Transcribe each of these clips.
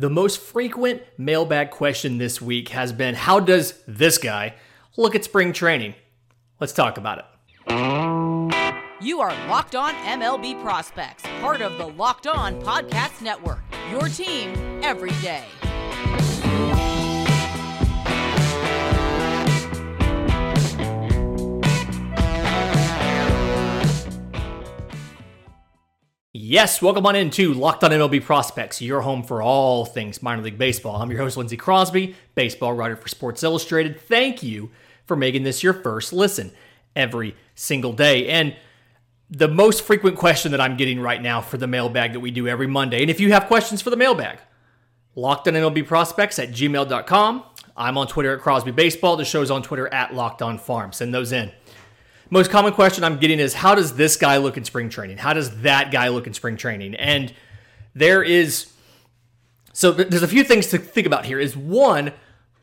The most frequent mailbag question this week has been, how does this guy look at spring training? Let's talk about it. You are Locked On MLB Prospects, part of the Locked On Podcast Network, your team every day. Yes, welcome on into Locked On MLB Prospects, your home for all things minor league baseball. I'm your host, Lindsey Crosby, baseball writer for Sports Illustrated. Thank you for making this your first listen every single day. And the most frequent question that I'm getting right now for the mailbag that we do every Monday, and if you have questions for the mailbag, LockedOnMLBProspects at gmail.com. I'm on Twitter at Crosby Baseball. The show's on Twitter at Locked On Farm. Send those in. Most common question I'm getting is, how does this guy look in spring training? How does that guy look in spring training? And there's a few things to think about here. Is one,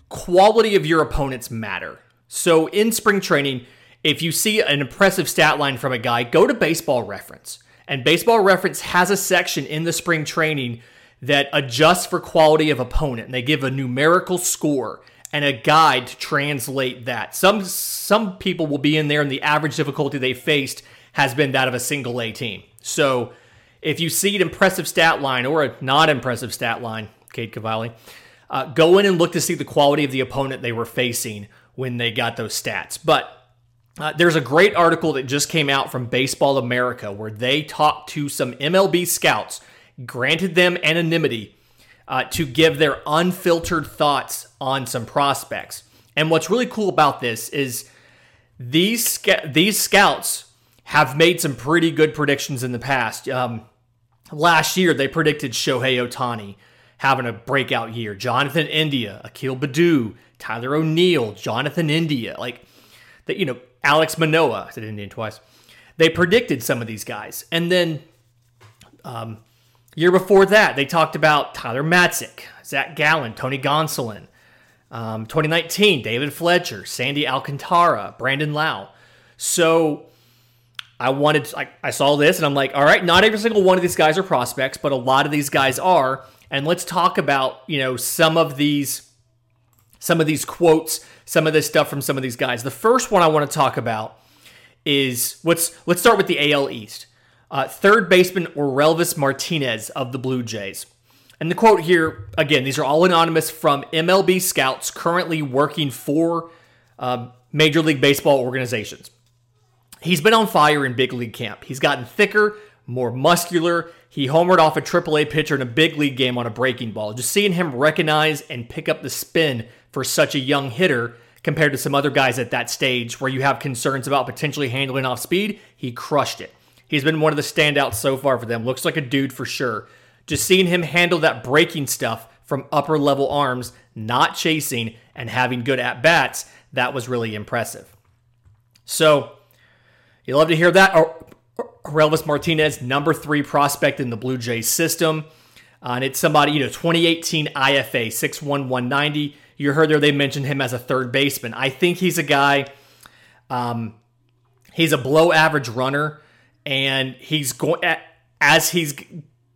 quality of your opponents matter. So in spring training, if you see an impressive stat line from a guy, go to Baseball Reference. And Baseball Reference has a section in the spring training that adjusts for quality of opponent. And they give a numerical score and a guide to translate that. Some people will be in there, and the average difficulty they faced has been that of a single A team. So if you see an impressive stat line or a not impressive stat line, Cade Cavalli, go in and look to see the quality of the opponent they were facing when they got those stats. But there's a great article that just came out from Baseball America where they talked to some MLB scouts, granted them anonymity, to give their unfiltered thoughts on some prospects. And what's really cool about this is these scouts have made some pretty good predictions in the past. Last year, they predicted Shohei Ohtani having a breakout year. Jonathan India, Akil Badu, Tyler O'Neill, Jonathan India, Alex Manoa. I said Indian twice. They predicted some of these guys. And then year before that, they talked about Tyler Matzik, Zach Gallen, Tony Gonsolin. 2019, David Fletcher, Sandy Alcantara, Brandon Lau. So I saw this and I'm like, all right, not every single one of these guys are prospects, but a lot of these guys are. And let's talk about, some of these quotes, some of this stuff from some of these guys. The first one I want to talk about is, let's start with the AL East. Third baseman Orelvis Martinez of the Blue Jays. And the quote here, again, these are all anonymous from MLB scouts currently working for Major League Baseball organizations. He's been on fire in big league camp. He's gotten thicker, more muscular. He homered off a AAA pitcher in a big league game on a breaking ball. Just seeing him recognize and pick up the spin for such a young hitter compared to some other guys at that stage where you have concerns about potentially handling off speed, he crushed it. He's been one of the standouts so far for them. Looks like a dude for sure. Just seeing him handle that breaking stuff from upper level arms, not chasing and having good at-bats, that was really impressive. So, you love to hear that. Orelvis Martinez, number 3 prospect in the Blue Jays system. And it's somebody, 2018 IFA, 6'1", 190. You heard there they mentioned him as a third baseman. I think he's a guy, he's a below-average runner. And he's going, as he's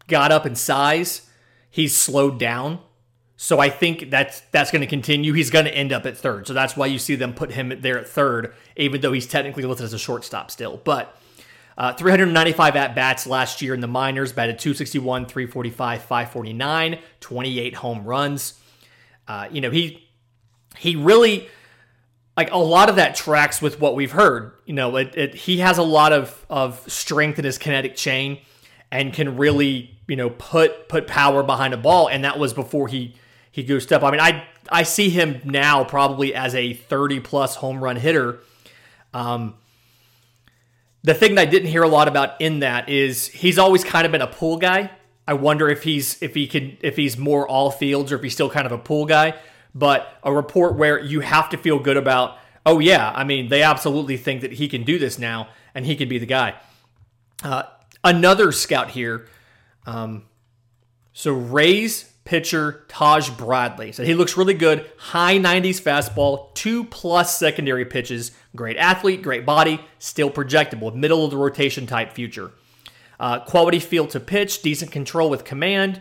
got up in size, he's slowed down. So I think that's going to continue. He's going to end up at third. So that's why you see them put him there at third, even though he's technically listed as a shortstop still. But 395 at-bats last year in the minors, batted .261, .345, .549, 28 home runs. He really... a lot of that tracks with what we've heard. He has a lot of strength in his kinetic chain and can really, put power behind a ball. And that was before he goosed up. I mean, I see him now probably as a 30-plus home run hitter. The thing that I didn't hear a lot about in that is he's always kind of been a pull guy. I wonder if he's more all fields or if he's still kind of a pull guy. But a report where you have to feel good about, oh yeah, I mean, they absolutely think that he can do this now and he can be the guy. Another scout here, so Rays pitcher Taj Bradley. So he looks really good, high 90s fastball, 2+ secondary pitches, great athlete, great body, still projectable, middle of the rotation type future. Quality feel to pitch, decent control with command.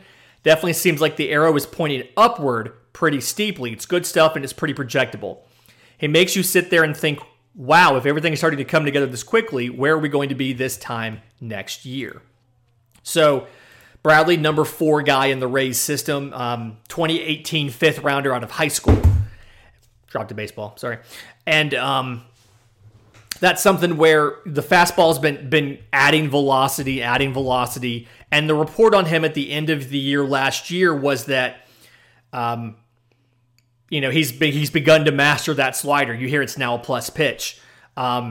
Definitely seems like the arrow is pointing upward pretty steeply. It's good stuff, and it's pretty projectable. It makes you sit there and think, wow, if everything is starting to come together this quickly, where are we going to be this time next year? So Bradley, number 4 guy in the Rays system, 2018 fifth rounder out of high school. Dropped a baseball, sorry. And that's something where the fastball's been adding velocity. And the report on him at the end of the year last year was that, he's begun to master that slider. You hear it's now a plus pitch. Has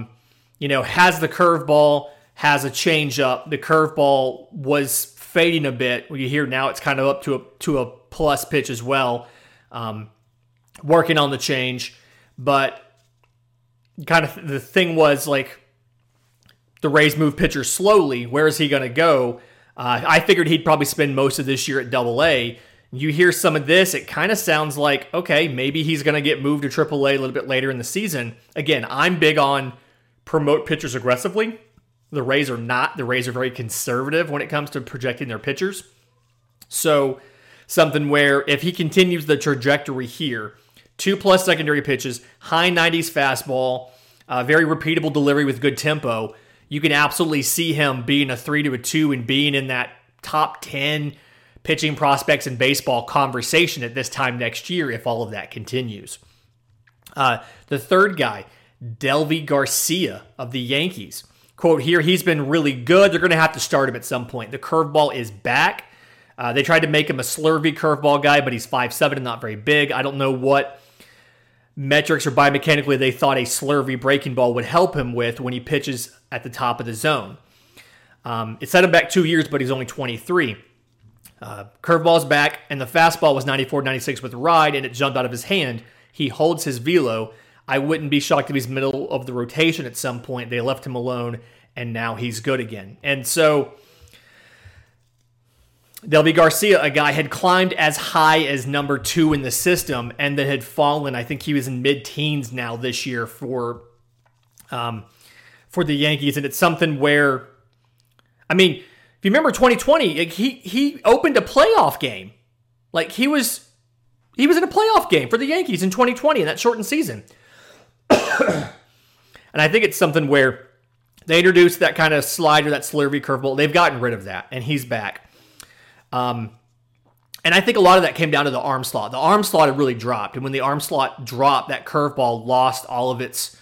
the curveball, has a changeup. The curveball was fading a bit. You hear now it's kind of up to a plus pitch as well. Working on the change, but kind of the thing was like the Rays move pitchers slowly. Where is he going to go? I figured he'd probably spend most of this year at AA. You hear some of this, it kind of sounds like, okay, maybe he's going to get moved to AAA a little bit later in the season. Again, I'm big on promote pitchers aggressively. The Rays are not. The Rays are very conservative when it comes to projecting their pitchers. So something where if he continues the trajectory here, 2+ secondary pitches, high 90s fastball, very repeatable delivery with good tempo. You can absolutely see him being a 3 to a 2 and being in that top 10 pitching prospects in baseball conversation at this time next year if all of that continues. The third guy, Delvey Garcia of the Yankees. Quote here, he's been really good. They're going to have to start him at some point. The curveball is back. They tried to make him a slurvy curveball guy, but he's 5'7" and not very big. I don't know what metrics or biomechanically they thought a slurvy breaking ball would help him with when he pitches at the top of the zone. It set him back 2 years, but he's only 23. Curveball's back, and the fastball was 94-96 with ride, and it jumped out of his hand. He holds his velo. I wouldn't be shocked if he's middle of the rotation at some point. They left him alone, and now he's good again. And so Delvey Garcia, a guy, had climbed as high as number 2 in the system and then had fallen. I think he was in mid-teens now this year for the Yankees. And it's something where, I mean, if you remember 2020, he opened a playoff game. Like, he was in a playoff game for the Yankees in 2020 in that shortened season. And I think it's something where they introduced that kind of slider, that slurvy curveball. They've gotten rid of that, and he's back. And I think a lot of that came down to the arm slot. The arm slot had really dropped. And when the arm slot dropped, that curveball lost all of its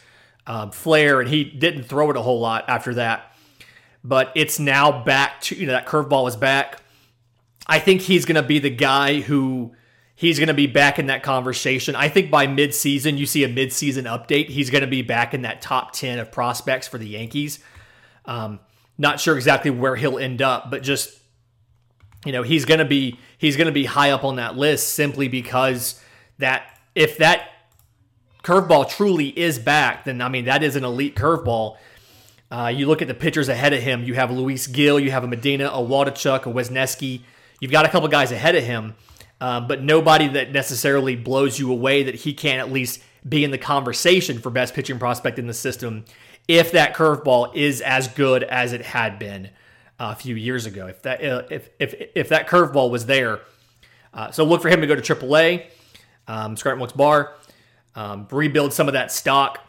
flair, and he didn't throw it a whole lot after that. But it's now back to, that curveball is back. I think he's going to be the guy who he's going to be back in that conversation. I think by midseason, you see a midseason update. He's going to be back in that top 10 of prospects for the Yankees. Not sure exactly where he'll end up, but just, he's going to be high up on that list simply because that if that curveball truly is back, then, that is an elite curveball. You look at the pitchers ahead of him. You have Luis Gill, you have a Medina, a Wadichuk, a Wisniewski. You've got a couple guys ahead of him, but nobody that necessarily blows you away that he can't at least be in the conversation for best pitching prospect in the system if that curveball is as good as it had been a few years ago. If that if that curveball was there, so look for him to go to AAA, scrap Built Bar, rebuild some of that stock.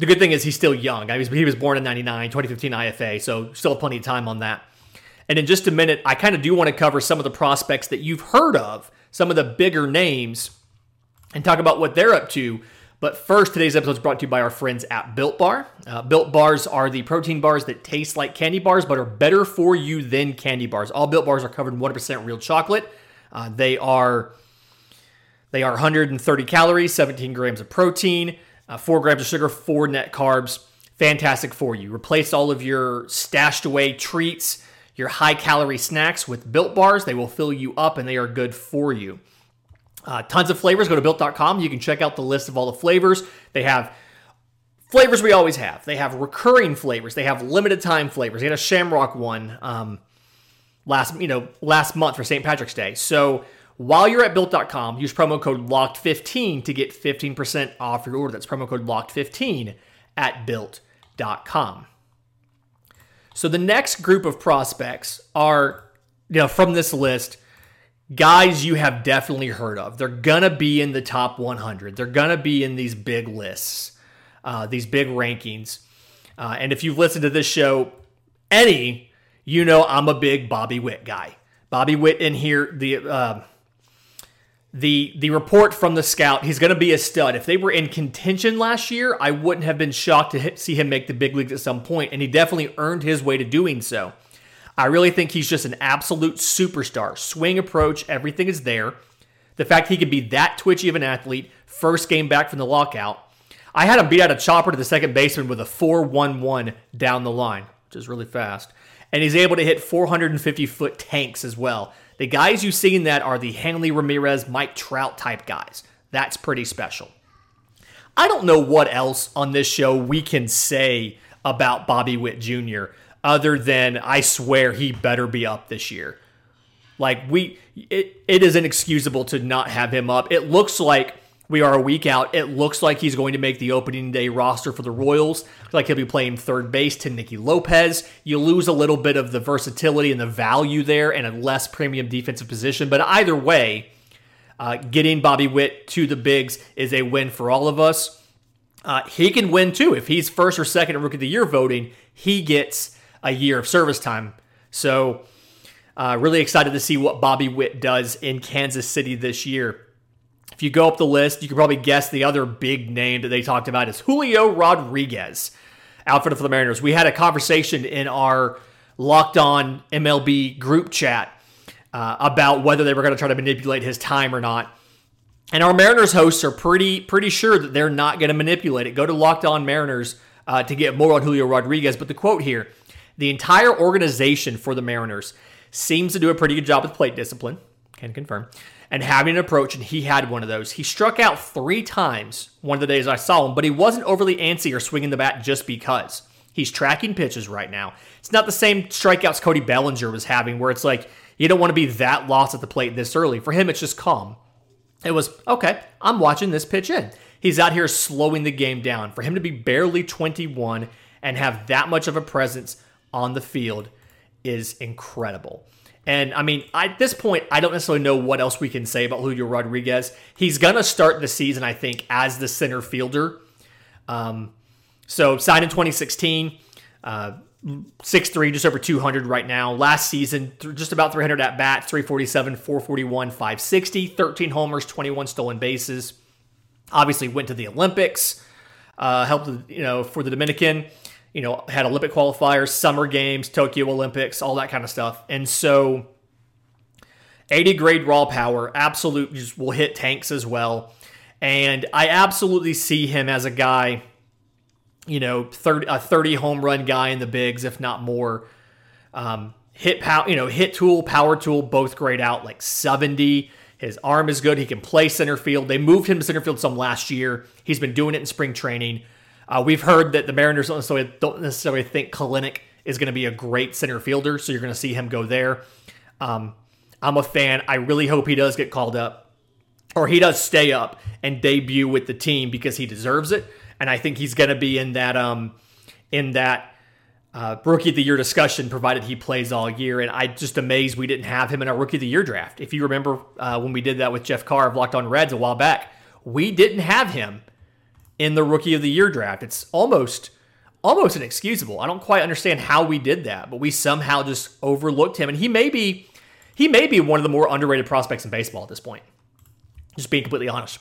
The good thing is he's still young. He was born in 99, 2015 IFA, so still plenty of time on that. And in just a minute, I kind of do want to cover some of the prospects that you've heard of, some of the bigger names, and talk about what they're up to. But first, today's episode is brought to you by our friends at Built Bar. Built Bars are the protein bars that taste like candy bars, but are better for you than candy bars. All Built Bars are covered in 100% real chocolate. They are 130 calories, 17 grams of protein, 4 grams of sugar, 4 net carbs. Fantastic for you. Replace all of your stashed away treats, your high-calorie snacks with Built Bars. They will fill you up, and they are good for you. Tons of flavors. Go to Built.com. You can check out the list of all the flavors. They have flavors we always have. They have recurring flavors. They have limited time flavors. They had a Shamrock one last month for St. Patrick's Day. So while you're at Built.com, use promo code LOCKED15 to get 15% off your order. That's promo code LOCKED15 at Built.com. So the next group of prospects are you know, from this list, guys you have definitely heard of. They're going to be in the top 100. They're going to be in these big lists, these big rankings. And if you've listened to this show, you know I'm a big Bobby Witt guy. Bobby Witt in here, the report from the scout, he's going to be a stud. If they were in contention last year, I wouldn't have been shocked to see him make the big leagues at some point, and he definitely earned his way to doing so. I really think he's just an absolute superstar. Swing approach, everything is there. The fact he could be that twitchy of an athlete, first game back from the lockout. I had him beat out a chopper to the second baseman with a 4-1-1 down the line, which is really fast. And he's able to hit 450-foot tanks as well. The guys you've seen that are the Hanley Ramirez, Mike Trout type guys. That's pretty special. I don't know what else on this show we can say about Bobby Witt Jr., other than I swear he better be up this year. Like it is inexcusable to not have him up. It looks like we are a week out. It looks like he's going to make the opening day roster for the Royals. Like he'll be playing third base to Nicky Lopez. You lose a little bit of the versatility and the value there and a less premium defensive position. But either way, getting Bobby Witt to the bigs is a win for all of us. He can win too. If he's first or second at Rookie of the Year voting, he gets a year of service time. So really excited to see what Bobby Witt does in Kansas City this year. If you go up the list, you can probably guess the other big name that they talked about is Julio Rodriguez, outfielder for the Mariners. We had a conversation in our Locked On MLB group chat about whether they were going to try to manipulate his time or not. And our Mariners hosts are pretty sure that they're not going to manipulate it. Go to Locked On Mariners to get more on Julio Rodriguez. But the quote here: the entire organization for the Mariners seems to do a pretty good job with plate discipline, can confirm, and having an approach, and he had one of those. He struck out 3 times one of the days I saw him, but he wasn't overly antsy or swinging the bat just because. He's tracking pitches right now. It's not the same strikeouts Cody Bellinger was having where it's like, you don't want to be that lost at the plate this early. For him, it's just calm. It was, okay, I'm watching this pitch in. He's out here slowing the game down. For him to be barely 21 and have that much of a presence on the field is incredible. And I mean, at this point, I don't necessarily know what else we can say about Julio Rodriguez. He's going to start the season, I think, as the center fielder. So signed in 2016, 6'3", just over 200 right now. Last season, just about 300 at bats, 347, 441, 560, 13 homers, 21 stolen bases. Obviously went to the Olympics, helped, for the Dominican. Had Olympic qualifiers, summer games, Tokyo Olympics, all that kind of stuff. And so 80 grade raw power, absolute, just will hit tanks as well. And I absolutely see him as a guy, a 30 home run guy in the bigs, if not more. Hit tool, power tool, both grayed out like 70. His arm is good. He can play center field. They moved him to center field some last year. He's been doing it in spring training. We've heard that the Mariners don't necessarily think Kalenic is going to be a great center fielder, so you're going to see him go there. I'm a fan. I really hope he does get called up, or he does stay up and debut with the team because he deserves it. And I think he's going to be in that Rookie of the Year discussion, provided he plays all year. And I'm just amazed we didn't have him in our Rookie of the Year draft. If you remember when we did that with Jeff Carr of Locked On Reds a while back, we didn't have him in the Rookie of the Year draft. It's almost inexcusable. I don't quite understand how we did that, but we somehow just overlooked him. And he may be one of the more underrated prospects in baseball at this point, just being completely honest.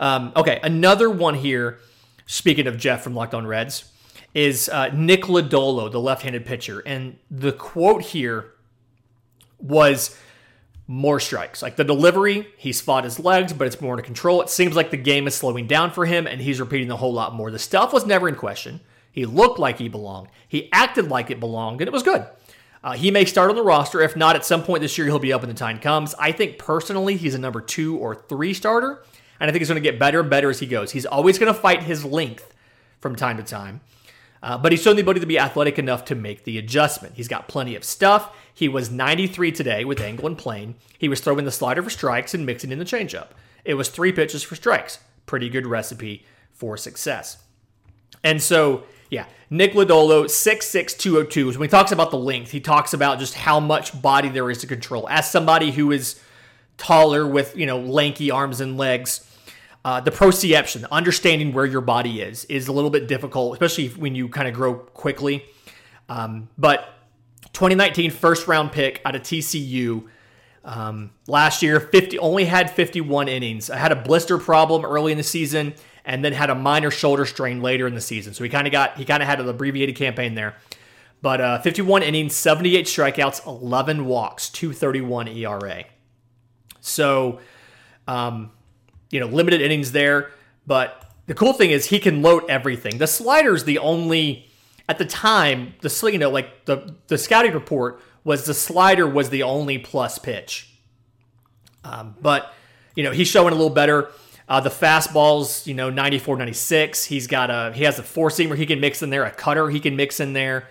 Okay, another one here, speaking of Jeff from Locked On Reds, is Nick Lodolo, the left-handed pitcher. And the quote here was, more strikes. Like the delivery, he's fought his legs, but it's more under control. It seems like the game is slowing down for him, and he's repeating a whole lot more. The stuff was never in question. He looked like he belonged. He acted like it belonged, and it was good. He may start on the roster. If not, at some point this year, he'll be up when the time comes. I think personally, he's a number 2 or 3 starter, and I think he's going to get better and better as he goes. He's always going to fight his length from time to time, but he's shown the ability to be athletic enough to make the adjustment. He's got plenty of stuff. He was 93 today with angle and plane. He was throwing the slider for strikes and mixing in the changeup. It was 3 pitches for strikes. Pretty good recipe for success. And so Yeah, Nick Lodolo, 6'6", 202. So when he talks about the length, he talks about just how much body there is to control. As somebody who is taller with, you know, lanky arms and legs, the proprioception, understanding where your body is a little bit difficult, especially when you kind of grow quickly. But 2019 first-round pick out of TCU. Last year, only had 51 innings. I had a blister problem early in the season, and then had a minor shoulder strain later in the season. So he kind of had an abbreviated campaign there. But 51 innings, 78 strikeouts, 11 walks, 231 ERA. So, limited innings there. But the cool thing is he can load everything. The slider's the only, at the time, the scouting report was the slider was the only plus pitch. But he's showing a little better. The fastball's, 94, 96. He has a four-seamer he can mix in there, a cutter he can mix in there.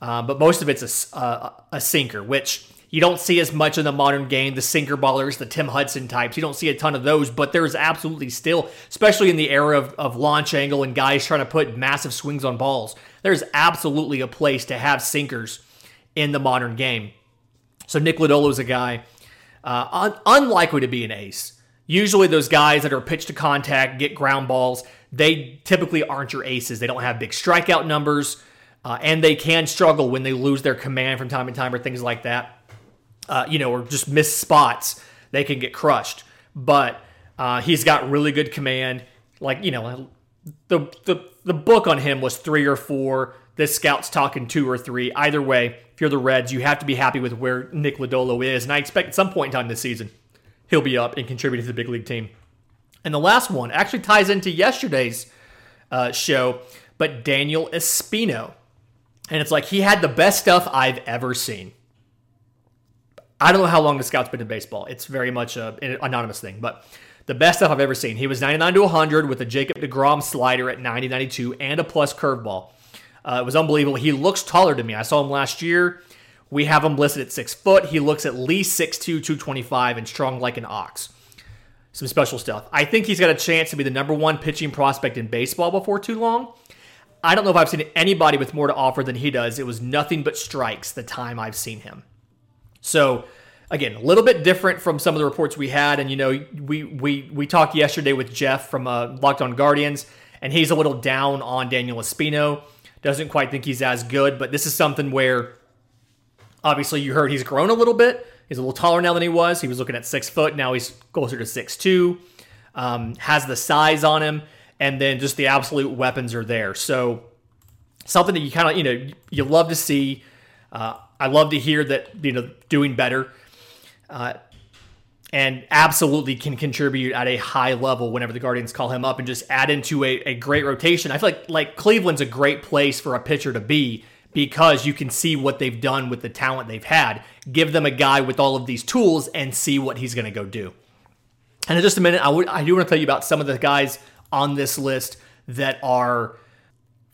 But most of it's a sinker, which you don't see as much in the modern game, the sinker ballers, the Tim Hudson types. You don't see a ton of those, but there's absolutely still, especially in the era of launch angle and guys trying to put massive swings on balls, there's absolutely a place to have sinkers in the modern game. So Nick Lodolo's a guy unlikely to be an ace. Usually those guys that are pitch to contact, get ground balls, they typically aren't your aces. They don't have big strikeout numbers, and they can struggle when they lose their command from time to time or things like that, or just miss spots. They can get crushed. But he's got really good command. Like, the book on him was 3 or 4. This scout's talking 2 or 3. Either way, if you're the Reds, you have to be happy with where Nick Lodolo is. And I expect at some point in time this season, he'll be up and contributing to the big league team. And the last one actually ties into yesterday's show, but Daniel Espino. And it's like he had the best stuff I've ever seen. I don't know how long the scout's been in baseball. It's very much an anonymous thing, but the best stuff I've ever seen. He was 99-100 with a Jacob deGrom slider at 90-92 and a plus curveball. It was unbelievable. He looks taller to me. I saw him last year. We have him listed at 6 foot. He looks at least 6'2", 225, and strong like an ox. Some special stuff. I think he's got a chance to be the number one pitching prospect in baseball before too long. I don't know if I've seen anybody with more to offer than he does. It was nothing but strikes the time I've seen him. So, again, a little bit different from some of the reports we had. And, we talked yesterday with Jeff from Locked On Guardians, and he's a little down on Daniel Espino. Doesn't quite think he's as good, but this is something where obviously, you heard he's grown a little bit. He's a little taller now than he was. He was looking at 6 foot. Now he's closer to 6'2". Has the size on him, and then just the absolute weapons are there. So something that you kind of you love to see. I love to hear that doing better, and absolutely can contribute at a high level whenever the Guardians call him up and just add into a great rotation. I feel like Cleveland's a great place for a pitcher to be, because you can see what they've done with the talent they've had. Give them a guy with all of these tools and see what he's going to go do. And in just a minute, I do want to tell you about some of the guys on this list that are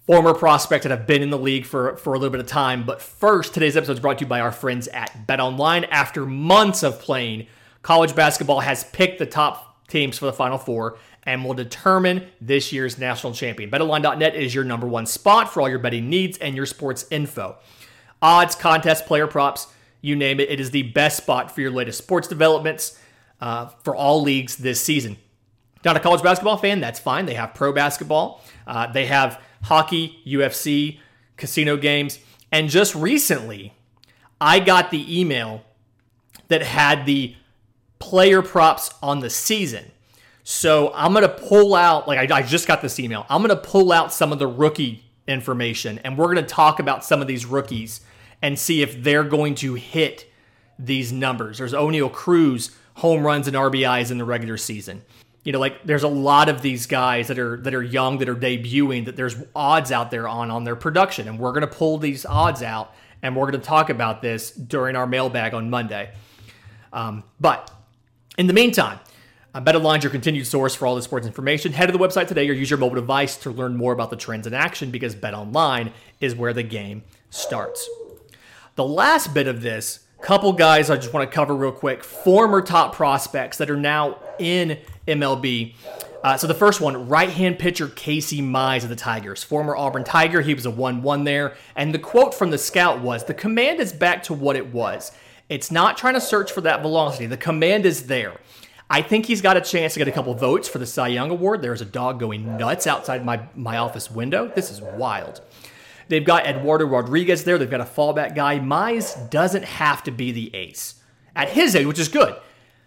former prospects that have been in the league for a little bit of time. But first, today's episode is brought to you by our friends at BetOnline. After months of playing, college basketball has picked the top teams for the Final Four and will determine this year's national champion. BetOnline.net is your number one spot for all your betting needs and your sports info. Odds, contests, player props, you name it. It is the best spot for your latest sports developments for all leagues this season. Not a college basketball fan? That's fine. They have pro basketball. They have hockey, UFC, casino games. And just recently, I got the email that had the player props on the season. So I'm going to pull out, I just got this email. I'm going to pull out some of the rookie information, and we're going to talk about some of these rookies and see if they're going to hit these numbers. There's O'Neill Cruz, home runs and RBIs in the regular season. There's a lot of these guys that are young, that are debuting, that there's odds out there on their production. And we're going to pull these odds out, and we're going to talk about this during our mailbag on Monday. But in the meantime, BetOnline's your continued source for all the sports information. Head to the website today or use your mobile device to learn more about the trends in action, because BetOnline is where the game starts. The last bit of this, couple guys I just want to cover real quick, former top prospects that are now in MLB. So the first one, right-hand pitcher Casey Mize of the Tigers, former Auburn Tiger. He was a 1-1 there. And the quote from the scout was, "The command is back to what it was. It's not trying to search for that velocity. The command is there." I think he's got a chance to get a couple votes for the Cy Young Award. There's a dog going nuts outside my office window. This is wild. They've got Eduardo Rodriguez there. They've got a fallback guy. Mize doesn't have to be the ace at his age, which is good.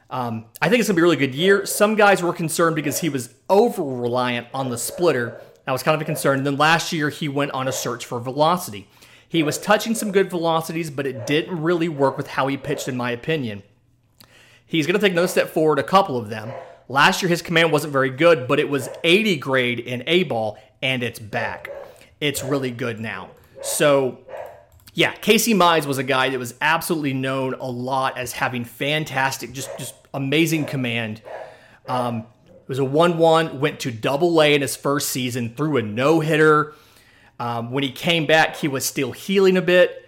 I think it's going to be a really good year. Some guys were concerned because he was over-reliant on the splitter. That was kind of a concern. And then last year, he went on a search for velocity. He was touching some good velocities, but it didn't really work with how he pitched, in my opinion. He's going to take another step forward, a couple of them. Last year, his command wasn't very good, but it was 80 grade in A-ball, and it's back. It's really good now. So, yeah, Casey Mize was a guy that was absolutely known a lot as having fantastic, just amazing command. It was a 1-1, went to Double-A in his first season, threw a no-hitter. When he came back, he was still healing a bit.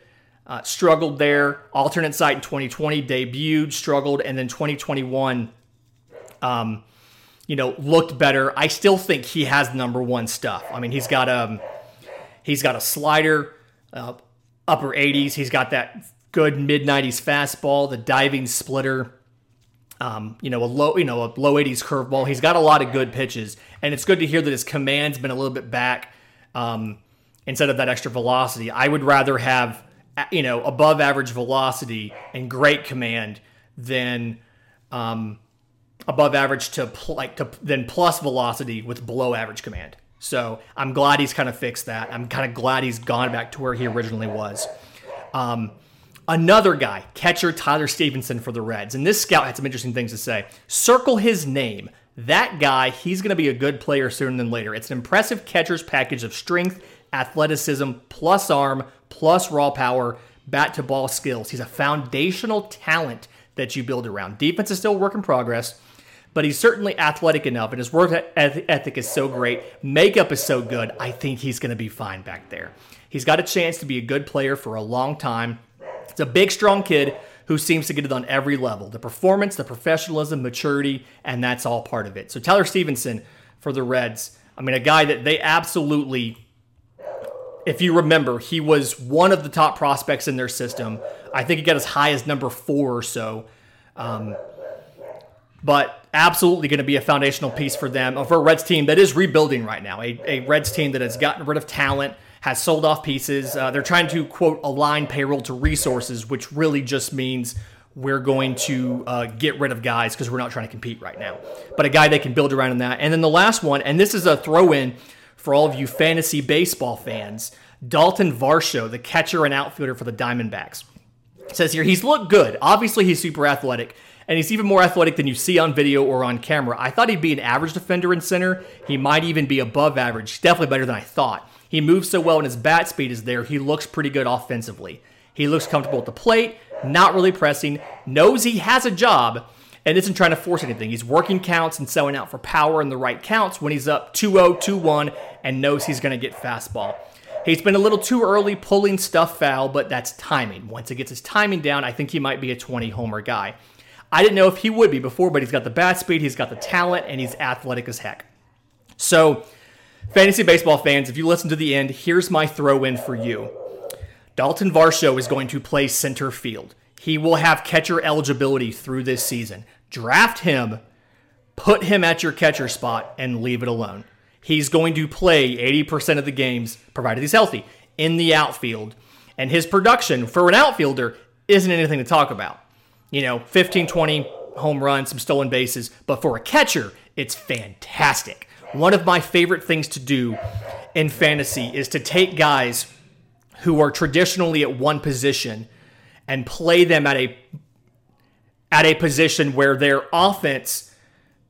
Struggled there, alternate site in 2020, debuted, struggled, and then 2021, looked better. I still think he has number one stuff. I mean, he's got a slider, upper 80s. He's got that good mid 90s fastball, the diving splitter, a low 80s curveball. He's got a lot of good pitches, and it's good to hear that his command's been a little bit back instead of that extra velocity. I would rather have above average velocity and great command than above average to plus velocity with below average command. So I'm glad he's kind of fixed that. I'm kind of glad he's gone back to where he originally was. Another guy, catcher Tyler Stevenson for the Reds. And this scout had some interesting things to say. Circle his name. That guy, he's going to be a good player sooner than later. It's an impressive catcher's package of strength, athleticism, plus arm, plus raw power, bat-to-ball skills. He's a foundational talent that you build around. Defense is still a work in progress, but he's certainly athletic enough, and his work ethic is so great. Makeup is so good. I think he's going to be fine back there. He's got a chance to be a good player for a long time. It's a big, strong kid who seems to get it on every level. The performance, the professionalism, maturity, and that's all part of it. So Tyler Stevenson for the Reds, I mean, a guy that they absolutely... If you remember, he was one of the top prospects in their system. I think he got as high as number 4 or so. But absolutely going to be a foundational piece for them, for a Reds team that is rebuilding right now. A Reds team that has gotten rid of talent, has sold off pieces. They're trying to, quote, align payroll to resources, which really just means we're going to get rid of guys because we're not trying to compete right now. But a guy they can build around in that. And then the last one, and this is a throw-in, for all of you fantasy baseball fans, Dalton Varsho, the catcher and outfielder for the Diamondbacks, says here, he's looked good. Obviously, he's super athletic, and he's even more athletic than you see on video or on camera. I thought he'd be an average defender in center. He might even be above average, definitely better than I thought. He moves so well, and his bat speed is there. He looks pretty good offensively. He looks comfortable at the plate, not really pressing, knows he has a job, and isn't trying to force anything. He's working counts and selling out for power in the right counts when he's up 2-0, 2-1, and knows he's going to get fastball. He's been a little too early pulling stuff foul, but that's timing. Once he gets his timing down, I think he might be a 20-homer guy. I didn't know if he would be before, but he's got the bat speed, he's got the talent, and he's athletic as heck. So, fantasy baseball fans, if you listen to the end, here's my throw-in for you. Dalton Varsho is going to play center field. He will have catcher eligibility through this season. Draft him, put him at your catcher spot, and leave it alone. He's going to play 80% of the games, provided he's healthy, in the outfield. And his production for an outfielder isn't anything to talk about. 15, 20 home runs, some stolen bases. But for a catcher, it's fantastic. One of my favorite things to do in fantasy is to take guys who are traditionally at one position and play them at a position where their offense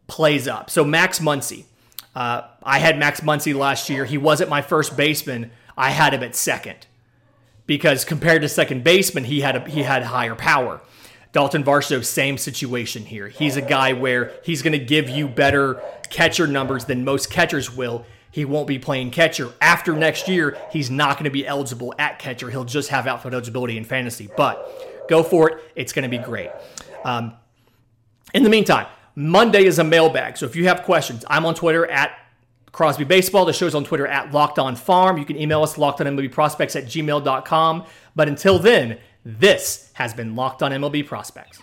plays up. So Max Muncy. I had Max Muncy last year. He wasn't my first baseman. I had him at second. Because compared to second baseman, he had higher power. Dalton Varsho, same situation here. He's a guy where he's going to give you better catcher numbers than most catchers will. He won't be playing catcher. After next year, he's not going to be eligible at catcher. He'll just have outfield eligibility in fantasy. But go for it. It's going to be great. In the meantime, Monday is a mailbag. So if you have questions, I'm on Twitter at Crosby Baseball. The show's on Twitter at Locked On Farm. You can email us LockedOnMLBProspects@gmail.com. But until then, this has been Locked On MLB Prospects.